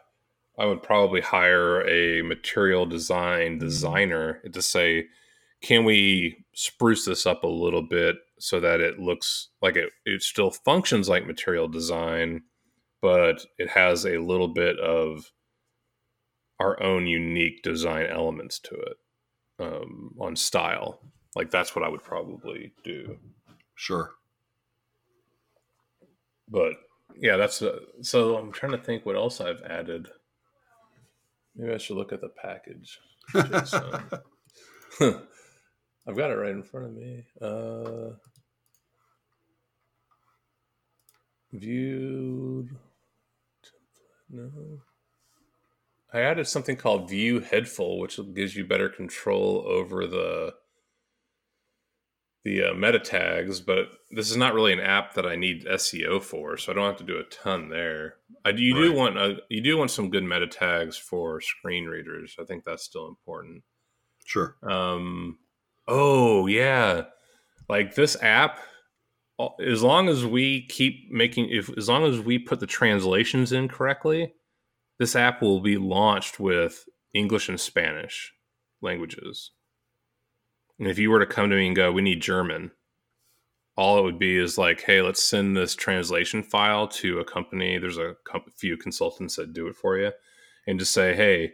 I would probably hire a material design designer to say, "Can we spruce this up a little bit so that it looks like it it still functions like material design, but it has a little bit of our own unique design elements to it um, on style." Like that's what I would probably do. Sure. But yeah, that's a, so I'm trying to think what else I've added. Maybe I should look at the package. um, I've got it right in front of me. Uh, viewed. No. I added something called View Headful, which gives you better control over the the uh, meta tags, but this is not really an app that I need S E O for, so I don't have to do a ton there. I do, you right. do want a, you do want some good meta tags for screen readers. I think that's still important. Sure. Um, oh yeah, like this app. As long as we keep making, if as long as we put the translations in correctly, this app will be launched with English and Spanish languages. And if you were to come to me and go, we need German, all it would be is like, hey, let's send this translation file to a company. There's a few consultants that do it for you, and just say, hey,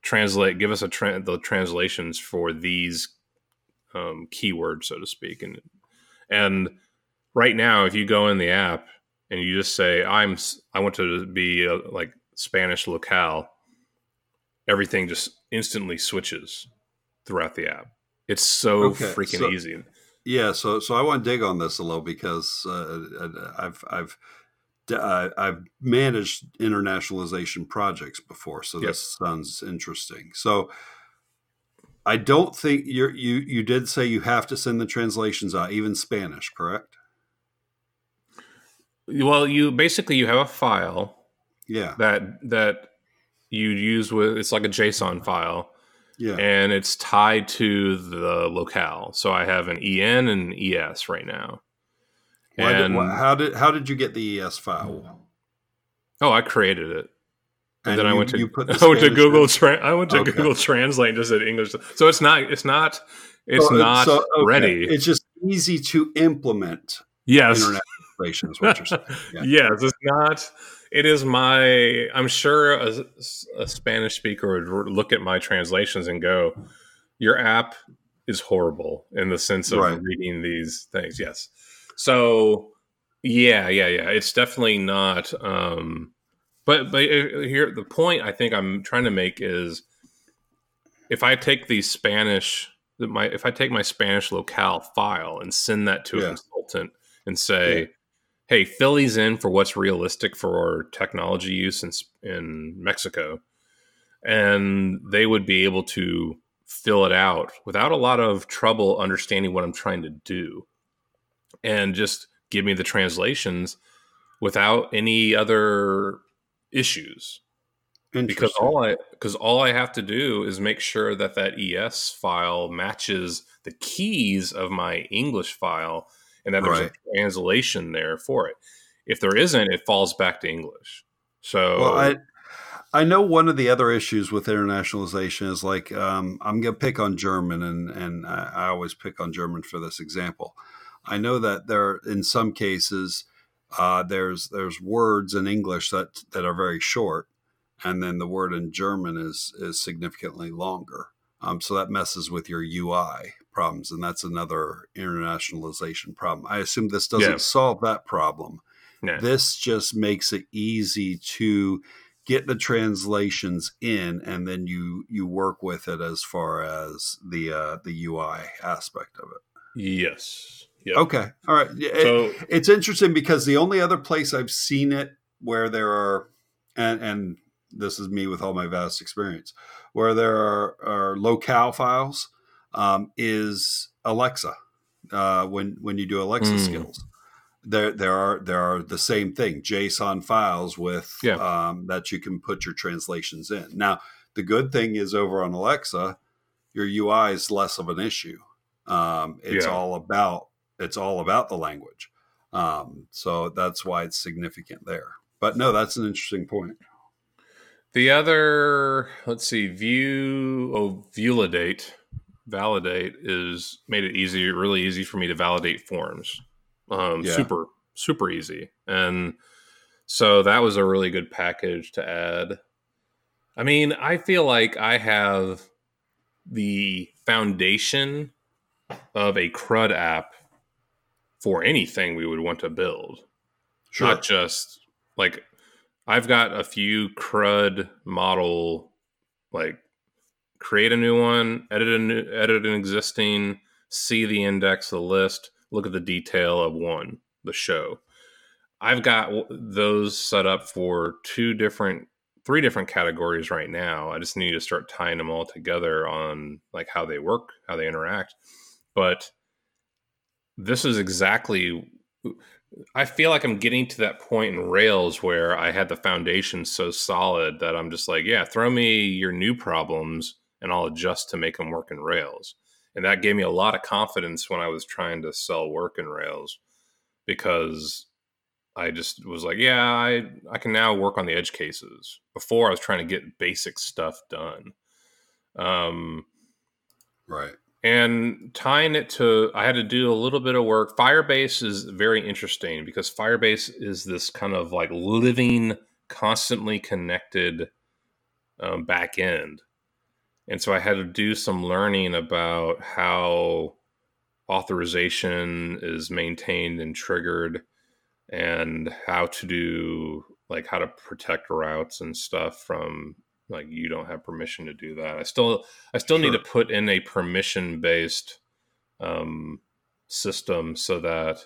translate, give us a tra- the translations for these um, keywords, so to speak. And and right now, if you go in the app and you just say, I'm I want to be a, like Spanish locale, everything just instantly switches throughout the app. It's so okay, freaking so, easy. Yeah, so so I want to dig on this a little because uh, I've I've I've managed internationalization projects before, so yes. This sounds interesting. So I don't think you you you did say you have to send the translations out, even Spanish, correct? Well, you basically you have a file. Yeah. That that you use with it's like a JSON file. Yeah. And it's tied to the locale. So I have an E N and an E S right now. Why and did, why, how did how did you get the E S file? Oh, I created it. And, and then you, I went to you put I went to Google Tra- I went to okay. Google Translate and just said English. So it's not it's not it's so, not so, okay. ready. It's just easy to implement. Yes. Internet translation is what you're saying. Yeah. Yes, it's not It is my, I'm sure a, a Spanish speaker would look at my translations and go, your app is horrible in the sense of right. reading these things. Yes. So yeah, yeah, yeah. It's definitely not, um, but, but here, the point I think I'm trying to make is if I take the Spanish, my, if I take my Spanish locale file and send that to yeah. a consultant and say, yeah. hey, fill these in for what's realistic for technology use in, in Mexico. And they would be able to fill it out without a lot of trouble understanding what I'm trying to do. And just give me the translations without any other issues. Because all I, because all I have to do is make sure that that E S file matches the keys of my English file and that there's right. a translation there for it. If there isn't, it falls back to English. So, well, I I know one of the other issues with internationalization is like um, I'm going to pick on German, and and I, I always pick on German for this example. I know that there, in some cases, uh, there's there's words in English that that are very short, and then the word in German is is significantly longer. Um, so that messes with your U I problems, and that's another internationalization problem. I assume this doesn't yeah. solve that problem. No. This just makes it easy to get the translations in, and then you you work with it as far as the uh, the U I aspect of it. Yes. Yep. Okay. All right. It, so, it's interesting because the only other place I've seen it where there are, and and this is me with all my vast experience, where there are, are locale files. Um, is Alexa uh, when when you do Alexa mm. skills, there there are there are the same thing JSON files with yeah. um, that you can put your translations in. Now the good thing is over on Alexa, your U I is less of an issue. Um, it's yeah. all about it's all about the language, um, so that's why it's significant there. But no, that's an interesting point. The other let's see view oh Vuelidate. Validate is made it easy, really easy for me to validate forms. Um, yeah. Super, super easy. And so that was a really good package to add. I mean, I feel like I have the foundation of a CRUD app for anything we would want to build. Sure. Not just like I've got a few CRUD model, like, create a new one, edit a new, edit an existing, see the index, the list, look at the detail of one, the show. I've got those set up for two different, three different categories right now. I just need to start tying them all together on like how they work, how they interact. But this is exactly, I feel like I'm getting to that point in Rails where I had the foundation so solid that I'm just like, yeah, throw me your new problems and I'll adjust to make them work in Rails. And that gave me a lot of confidence when I was trying to sell work in Rails, because I just was like, yeah, I, I can now work on the edge cases. Before I was trying to get basic stuff done. Um, right. And tying it to, I had to do a little bit of work. Firebase is very interesting because Firebase is this kind of like living, constantly connected um, back end. And so I had to do some learning about how authorization is maintained and triggered and how to do, like how to protect routes and stuff from, like, you don't have permission to do that. I still I still sure. need to put in a permission-based um, system so that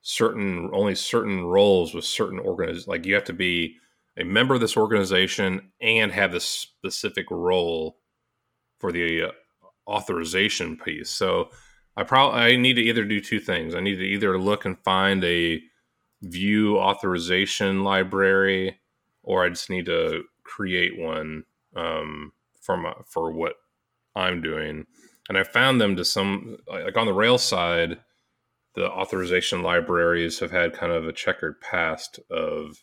certain only certain roles with certain organizations, like you have to be a member of this organization and have this specific role for the authorization piece. So I probably I need to either do two things. I need to either look and find a Vue authorization library, or I just need to create one um, for my, for what I'm doing. And I found them to some, like on the Rails side, the authorization libraries have had kind of a checkered past of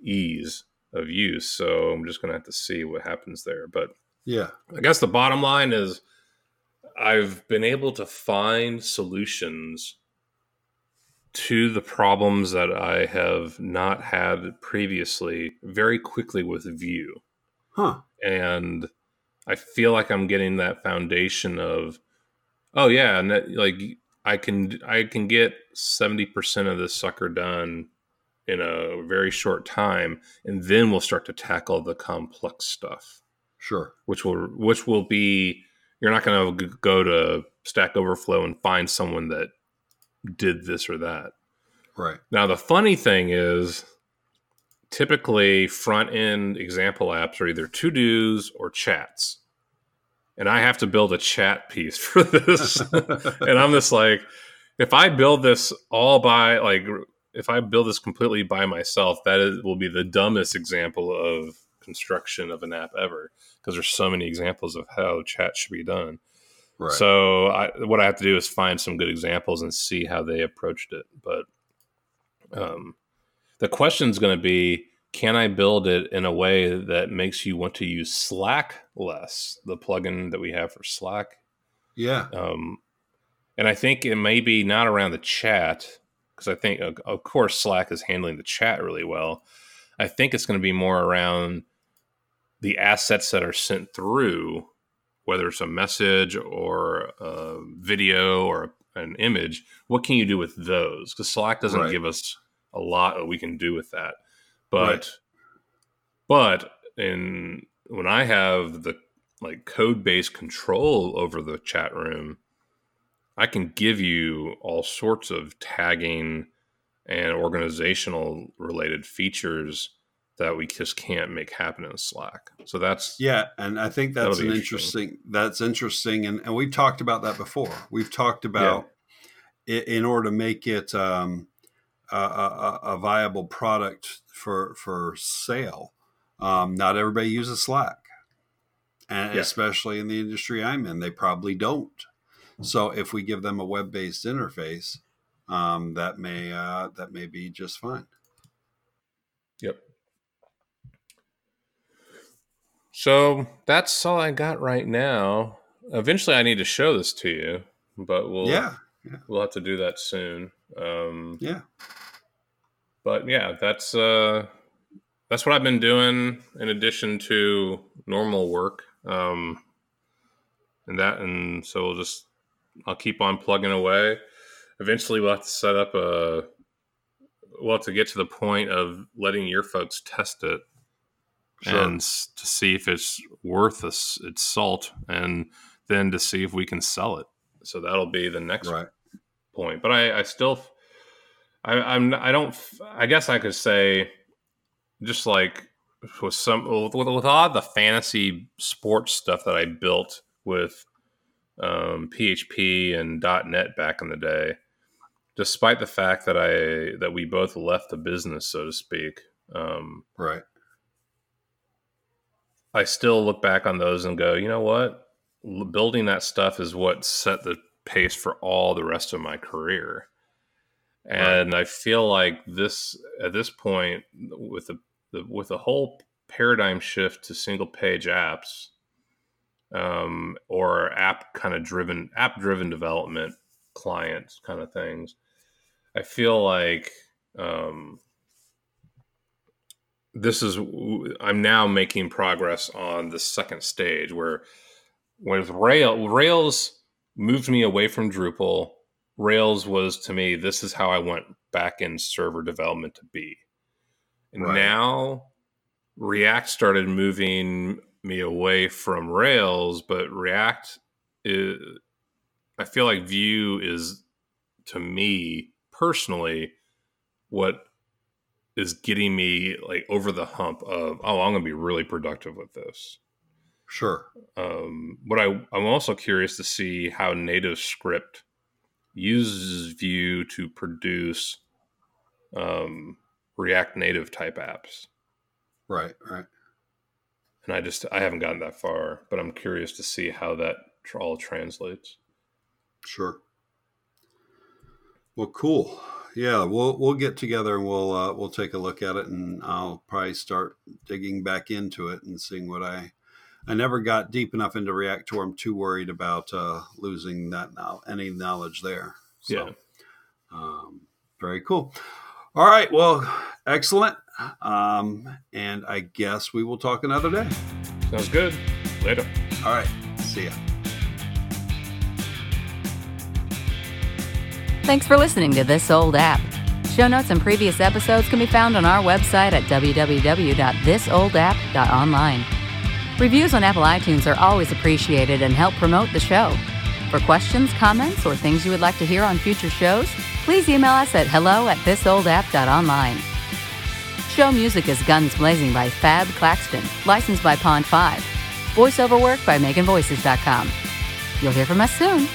ease of use. So I'm just going to have to see what happens there. But yeah, I guess the bottom line is I've been able to find solutions to the problems that I have not had previously very quickly with Vue. Huh. And I feel like I'm getting that foundation of, oh yeah, and that, like I can I can get seventy percent of this sucker done in a very short time, and then we'll start to tackle the complex stuff. Sure. Which will which will be, you're not going to go to Stack Overflow and find someone that did this or that. Right. Now the funny thing is, typically, front-end example apps are either to-dos or chats. And I have to build a chat piece for this. And I'm just like, if I build this all by, like, if I build this completely by myself, that is, will be the dumbest example of construction of an app ever, because there's so many examples of how chat should be done. Right. So I, what I have to do is find some good examples and see how they approached it. But um the question is going to be, can I build it in a way that makes you want to use Slack less, the plugin that we have for Slack? Yeah. Um, and I think it may be not around the chat, because I think, of course, Slack is handling the chat really well. I think it's going to be more around the assets that are sent through, whether it's a message or a video or an image. What can you do with those? Because Slack doesn't right. give us a lot that we can do with that. But, right. but in when I have the like code based control over the chat room, I can give you all sorts of tagging and organizational related features that we just can't make happen in Slack. So that's, yeah. And I think that's an interesting, interesting, that's interesting. And, and we've talked about that before. We've talked about yeah. it, in order to make it, um, A, a, a viable product for for sale. Um, not everybody uses Slack, and yeah. especially in the industry I'm in, they probably don't. So if we give them a web-based interface, um, that may uh, that may be just fine. Yep. So that's all I got right now. Eventually, I need to show this to you, but we'll yeah. Yeah. We'll have to do that soon. Um, yeah. But yeah, that's uh, that's what I've been doing in addition to normal work. Um, and that, and so we'll just, I'll keep on plugging away. Eventually we'll have to set up a, we'll have to get to the point of letting your folks test it sure. and to see if it's worth its, its salt, and then to see if we can sell it. So that'll be the next right. point. But I, I still, I, I'm, I don't, I guess I could say, just like with some, with, with a lot of the fantasy sports stuff that I built with um, P H P and dot net back in the day, despite the fact that I, that we both left the business, so to speak. Um, right. I still look back on those and go, you know what? Building that stuff is what set the pace for all the rest of my career. And right. I feel like this, at this point, with the, the with the whole paradigm shift to single page apps, um, or app kind of driven, app driven development, clients kind of things, I feel like um, this is, I'm now making progress on the second stage where, with Rails, Rails moved me away from Drupal. Rails was to me, this is how I want back-end server development to be. And right. now React started moving me away from Rails, but React, is, I feel like Vue is, to me personally, what is getting me like over the hump of, oh, I'm going to be really productive with this. Sure. Um, but I, I'm also curious to see how native script uses Vue to produce um, React Native type apps. Right, right. And I just, I haven't gotten that far, but I'm curious to see how that all translates. Sure. Well, cool. Yeah, we'll we'll get together and we'll uh, we'll take a look at it, and I'll probably start digging back into it and seeing what I I never got deep enough into React to where I'm too worried about uh, losing that now any knowledge there. So, yeah. Um, very cool. All right. Well, excellent. Um, and I guess we will talk another day. Sounds good. Later. All right. See ya. Thanks for listening to This Old App. Show notes and previous episodes can be found on our website at w w w dot this old app dot online. Reviews on Apple iTunes are always appreciated and help promote the show. For questions, comments, or things you would like to hear on future shows, please email us at hello at this old app dot online. Show music is Guns Blazing by Fab Claxton, licensed by Pond five. Voiceover work by Megan Voices dot com. You'll hear from us soon.